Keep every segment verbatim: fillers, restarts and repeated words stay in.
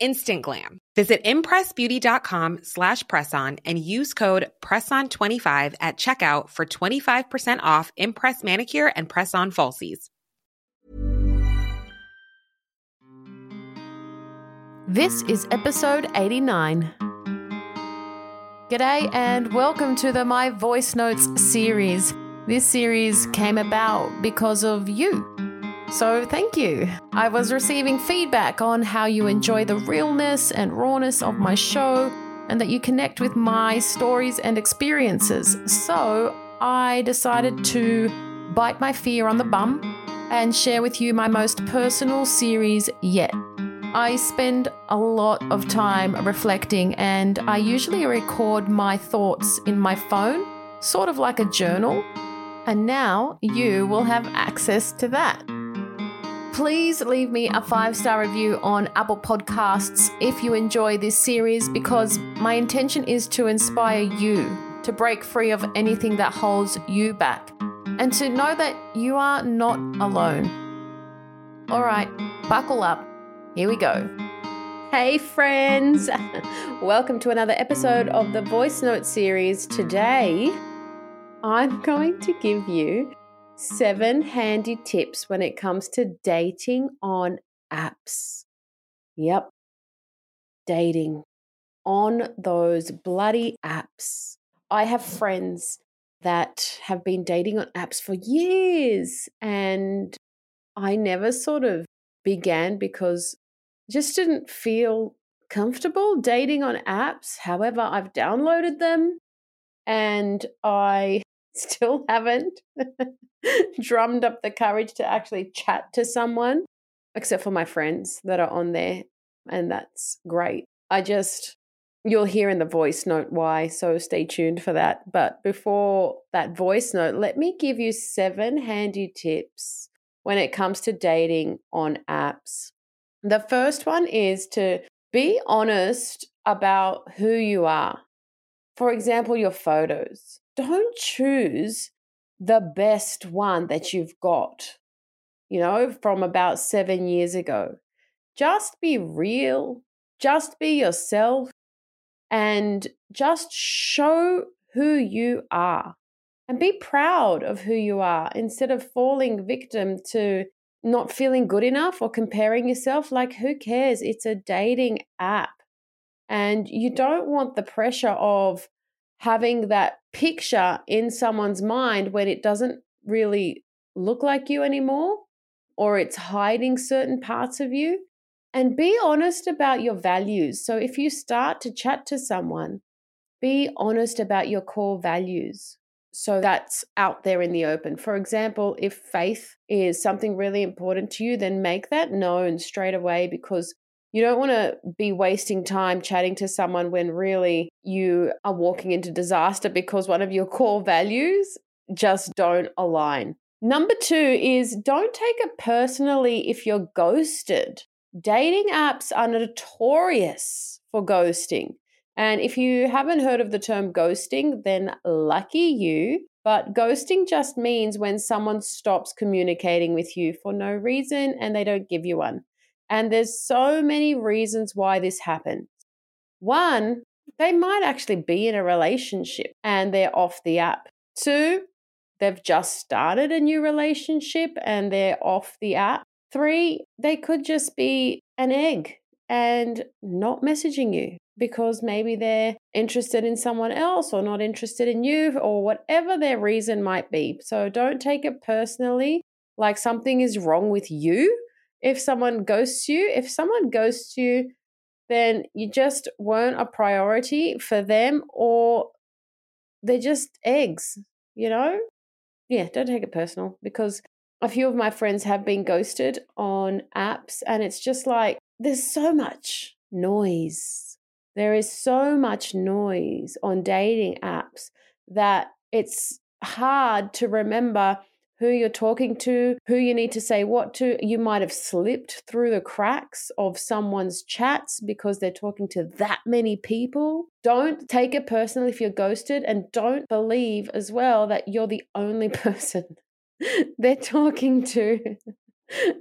Instant glam. Visit impressbeauty.com slash presson and use code presson twenty-five at checkout for twenty-five percent off Impress manicure and press-on falsies. This is episode eighty-nine. G'day and welcome to the My Voice Notes series. This series came about because of you. So thank you. I was receiving feedback on how you enjoy the realness and rawness of my show and that you connect with my stories and experiences. So I decided to bite my fear on the bum and share with you my most personal series yet. I spend a lot of time reflecting, and I usually record my thoughts in my phone, sort of like a journal. And now you will have access to that. Please leave me a five-star review on Apple Podcasts if you enjoy this series, because my intention is to inspire you to break free of anything that holds you back and to know that you are not alone. All right, buckle up. Here we go. Hey friends, welcome to another episode of the Voice Note series. Today, I'm going to give you seven handy tips when it comes to dating on apps. Yep. Dating on those bloody apps. I have friends that have been dating on apps for years, and I never sort of began because I just didn't feel comfortable dating on apps. However, I've downloaded them and I still haven't drummed up the courage to actually chat to someone, except for my friends that are on there, and that's great. I just, you'll hear in the voice note why, so stay tuned for that. But before that voice note, let me give you seven handy tips when it comes to dating on apps. The first one is to be honest about who you are. For example, your photos. Don't choose the best one that you've got, you know, from about seven years ago. Just be real, just be yourself, and just show who you are and be proud of who you are instead of falling victim to not feeling good enough or comparing yourself. Like, who cares? It's a dating app, and you don't want the pressure of having that picture in someone's mind when it doesn't really look like you anymore, or it's hiding certain parts of you. And be honest about your values. So if you start to chat to someone, be honest about your core values. So that's out there in the open. For example, if faith is something really important to you, then make that known straight away, because you don't want to be wasting time chatting to someone when really you are walking into disaster because one of your core values just don't align. Number two is don't take it personally if you're ghosted. Dating apps are notorious for ghosting. And if you haven't heard of the term ghosting, then lucky you. But ghosting just means when someone stops communicating with you for no reason and they don't give you one. And there's so many reasons why this happens. One, they might actually be in a relationship and they're off the app. Two, they've just started a new relationship and they're off the app. Three, they could just be an egg and not messaging you because maybe they're interested in someone else or not interested in you or whatever their reason might be. So don't take it personally, like something is wrong with you. If someone ghosts you, if someone ghosts you, then you just weren't a priority for them or they're just eggs, you know? Yeah, don't take it personal because a few of my friends have been ghosted on apps and it's just like there's so much noise. There is so much noise on dating apps that it's hard to remember who you're talking to, who you need to say what to. You might have slipped through the cracks of someone's chats because they're talking to that many people. Don't take it personally if you're ghosted, and don't believe as well that you're the only person they're talking to,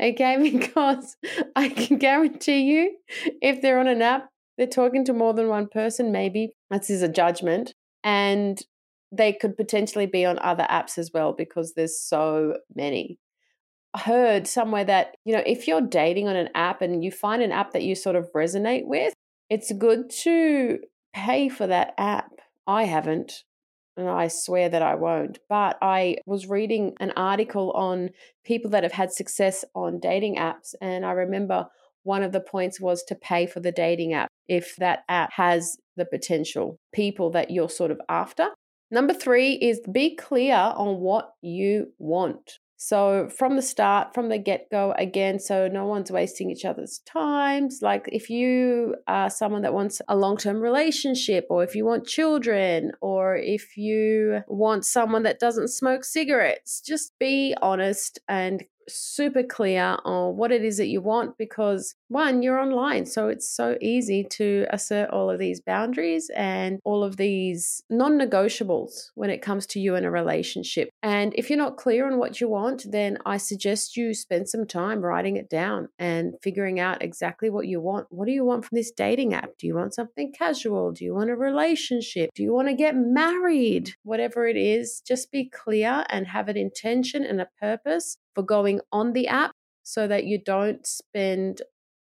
okay? Because I can guarantee you if they're on an app, they're talking to more than one person maybe. That's is a judgment. And they could potentially be on other apps as well because there's so many. I heard somewhere that, you know, if you're dating on an app and you find an app that you sort of resonate with, it's good to pay for that app. I haven't, and I swear that I won't. But I was reading an article on people that have had success on dating apps, and I remember one of the points was to pay for the dating app if that app has the potential people that you're sort of after. Number three is be clear on what you want. So from the start, from the get-go, again, so no one's wasting each other's times. Like if you are someone that wants a long-term relationship, or if you want children, or if you want someone that doesn't smoke cigarettes, just be honest and super clear on what it is that you want because one, you're online. So it's so easy to assert all of these boundaries and all of these non-negotiables when it comes to you in a relationship. And if you're not clear on what you want, then I suggest you spend some time writing it down and figuring out exactly what you want. What do you want from this dating app? Do you want something casual? Do you want a relationship? Do you want to get married? Whatever it is, just be clear and have an intention and a purpose for going on the app so that you don't spend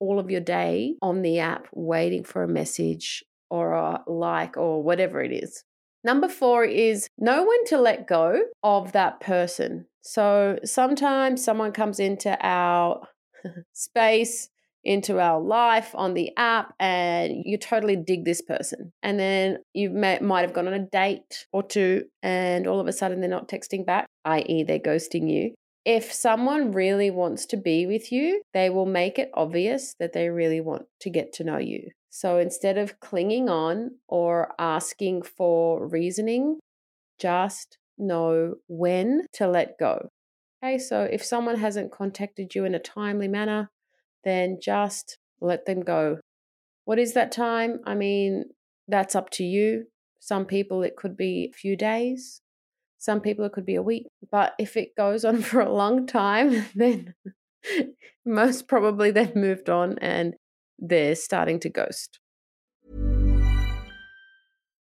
all of your day on the app waiting for a message or a like or whatever it is. Number four is know when to let go of that person. So sometimes someone comes into our space, into our life on the app, and you totally dig this person. And then you may, might have gone on a date or two and all of a sudden they're not texting back, that is they're ghosting you. If someone really wants to be with you, they will make it obvious that they really want to get to know you. So instead of clinging on or asking for reasoning, just know when to let go. Okay, so if someone hasn't contacted you in a timely manner, then just let them go. What is that time? I mean, that's up to you. Some people it could be a few days. Some people it could be a week, but if it goes on for a long time, then most probably they've moved on and they're starting to ghost.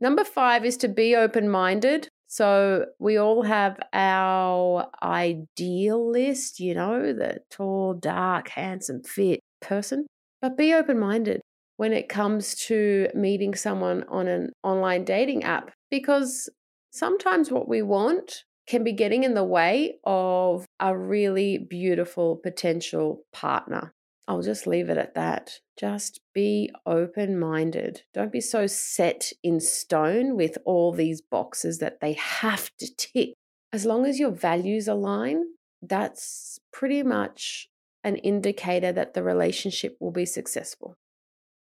Number five is to be open-minded. So we all have our ideal list, you know, the tall, dark, handsome, fit person, but be open-minded when it comes to meeting someone on an online dating app, because sometimes what we want can be getting in the way of a really beautiful potential partner. I'll just leave it at that. Just be open-minded. Don't be so set in stone with all these boxes that they have to tick. As long as your values align, that's pretty much an indicator that the relationship will be successful.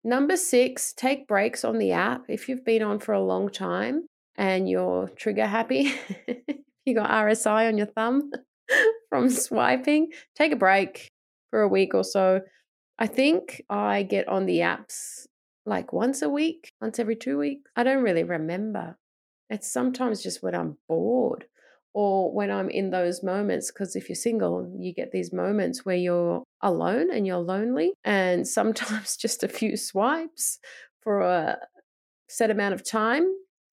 Number six, take breaks on the app. If you've been on for a long time and you're trigger happy, you got R S I on your thumb from swiping, take a break for a week or so. I think I get on the apps like once a week, once every two weeks. I don't really remember. It's sometimes just when I'm bored or when I'm in those moments, because if you're single, you get these moments where you're alone and you're lonely, and sometimes just a few swipes for a set amount of time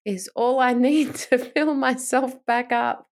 is all I need to fill myself back up.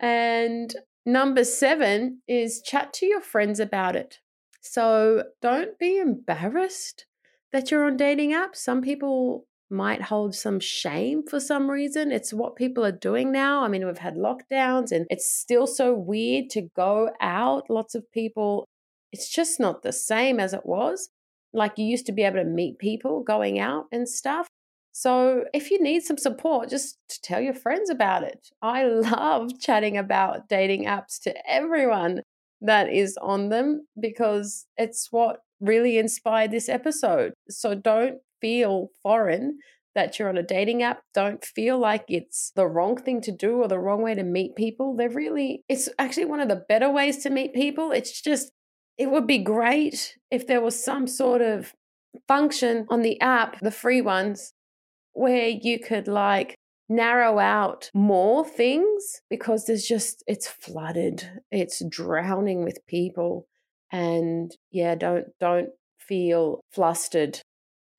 And number seven is chat to your friends about it. So don't be embarrassed that you're on dating apps. Some people might hold some shame for some reason. It's what people are doing now. I mean, we've had lockdowns and it's still so weird to go out. Lots of people, it's just not the same as it was. Like you used to be able to meet people going out and stuff. So if you need some support, just tell your friends about it. I love chatting about dating apps to everyone that is on them, because it's what really inspired this episode. So don't feel foreign that you're on a dating app. Don't feel like it's the wrong thing to do or the wrong way to meet people. They're really, it's actually one of the better ways to meet people. It's just, it would be great if there was some sort of function on the app, the free ones, where you could like narrow out more things, because there's just, it's flooded, it's drowning with people. And yeah, don't don't feel flustered,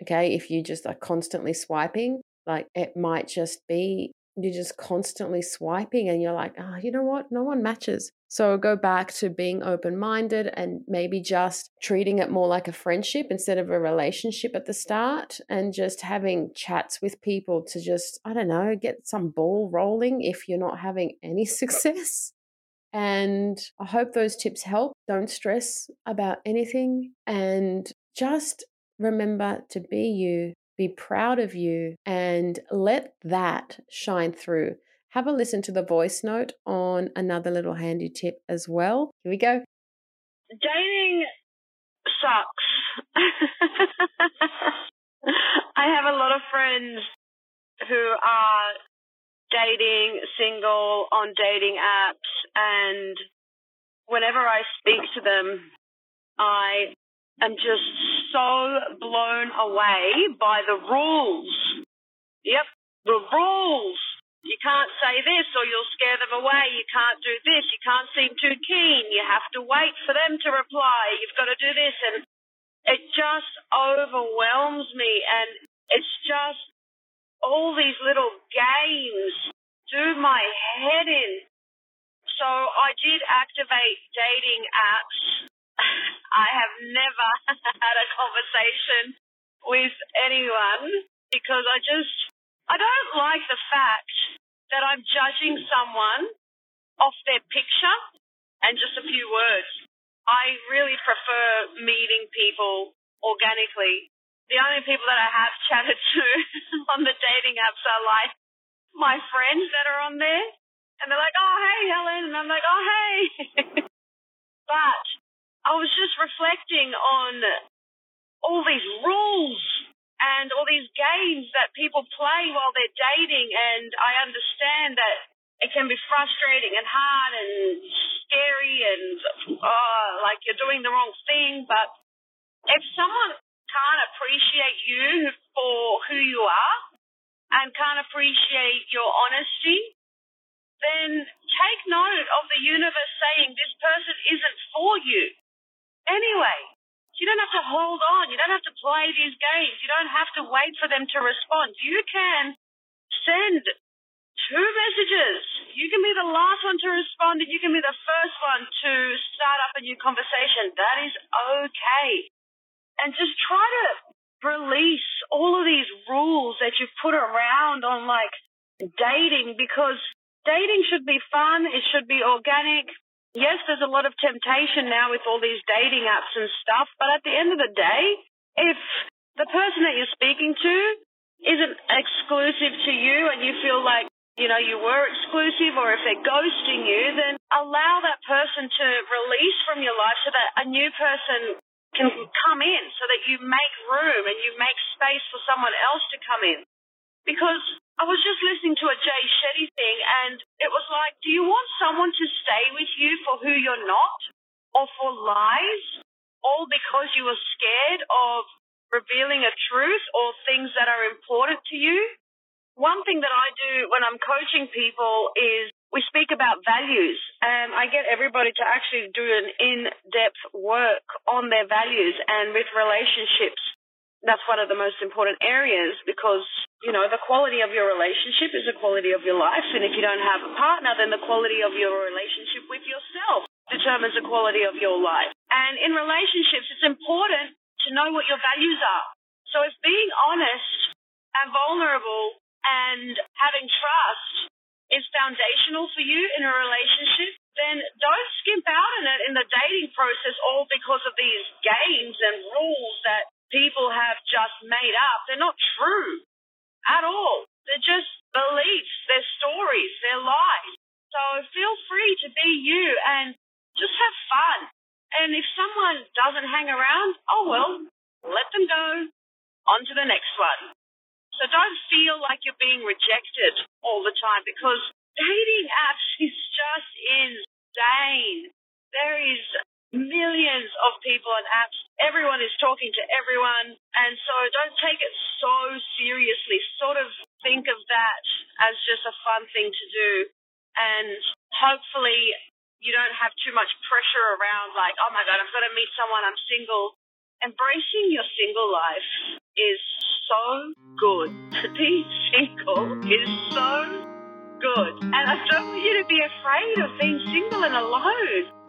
okay? If you just are constantly swiping, like it might just be, you're just constantly swiping and you're like, oh, you know what? No one matches. So go back to being open-minded and maybe just treating it more like a friendship instead of a relationship at the start, and just having chats with people to just, I don't know, get some ball rolling if you're not having any success. And I hope those tips help. Don't stress about anything, and just remember to be you. Be proud of you and let that shine through. Have a listen to the voice note on another little handy tip as well. Here we go. Dating sucks. I have a lot of friends who are dating, single, on dating apps, and whenever I speak to them, I am just so blown away by the rules. Yep, the rules. You can't say this or you'll scare them away. You can't do this. You can't seem too keen. You have to wait for them to reply. You've got to do this. And it just overwhelms me. And it's just all these little games do my head in. So I did activate dating apps. I have never had a conversation with anyone, because I just, I don't like the fact that I'm judging someone off their picture and just a few words. I really prefer meeting people organically. The only people that I have chatted to on the dating apps are like my friends that are on there, and they're like, oh, hey, Helen, and I'm like, oh, hey. But I was just reflecting on all these rules and all these games that people play while they're dating, and I understand that it can be frustrating and hard and scary and oh, like you're doing the wrong thing, but if someone can't appreciate you for who you are and can't appreciate your honesty, then take note of the universe saying this person isn't for you. Anyway, You don't have to hold on. You don't have to play these games. You don't have to wait for them to respond. You can send two messages. You can be the last one to respond, and you can be the first one to start up a new conversation. That is okay. And just try to release all of these rules that you've put around on, like, dating, because dating should be fun. It should be organic. Yes, there's a lot of temptation now with all these dating apps and stuff, but at the end of the day, if the person that you're speaking to isn't exclusive to you and you feel like, you know, you were exclusive, or if they're ghosting you, then allow that person to release from your life so that a new person can come in, so that you make room and you make space for someone else to come in. Because I was just listening to a Jay Shetty thing, and it was like, do you want someone to stay with you for who you're not, or for lies, all because you were scared of revealing a truth or things that are important to you? One thing that I do when I'm coaching people is we speak about values, and I get everybody to actually do an in-depth work on their values. And with relationships, that's one of the most important areas, because, you know, the quality of your relationship is the quality of your life. And if you don't have a partner, then the quality of your relationship with yourself determines the quality of your life. And in relationships, it's important to know what your values are. So if being honest and vulnerable and having trust is foundational for you in a relationship, then don't skimp out on it in the dating process all because of these games and rules that people have just made up. They're not true at all. They're just beliefs, they're stories, they're lies. So feel free to be you and just have fun. And if someone doesn't hang around, oh well, let them go. On to the next one. So don't feel like you're being rejected all the time, because dating apps is just insane. There is millions of people on apps. Everyone is talking to everyone. And so don't take it so seriously. Sort of think of that as just a fun thing to do. And hopefully you don't have too much pressure around, like, oh my God, I've got to meet someone, I'm single. Embracing your single life is so good. Being single is so good. And I don't want you to be afraid of being single and alone.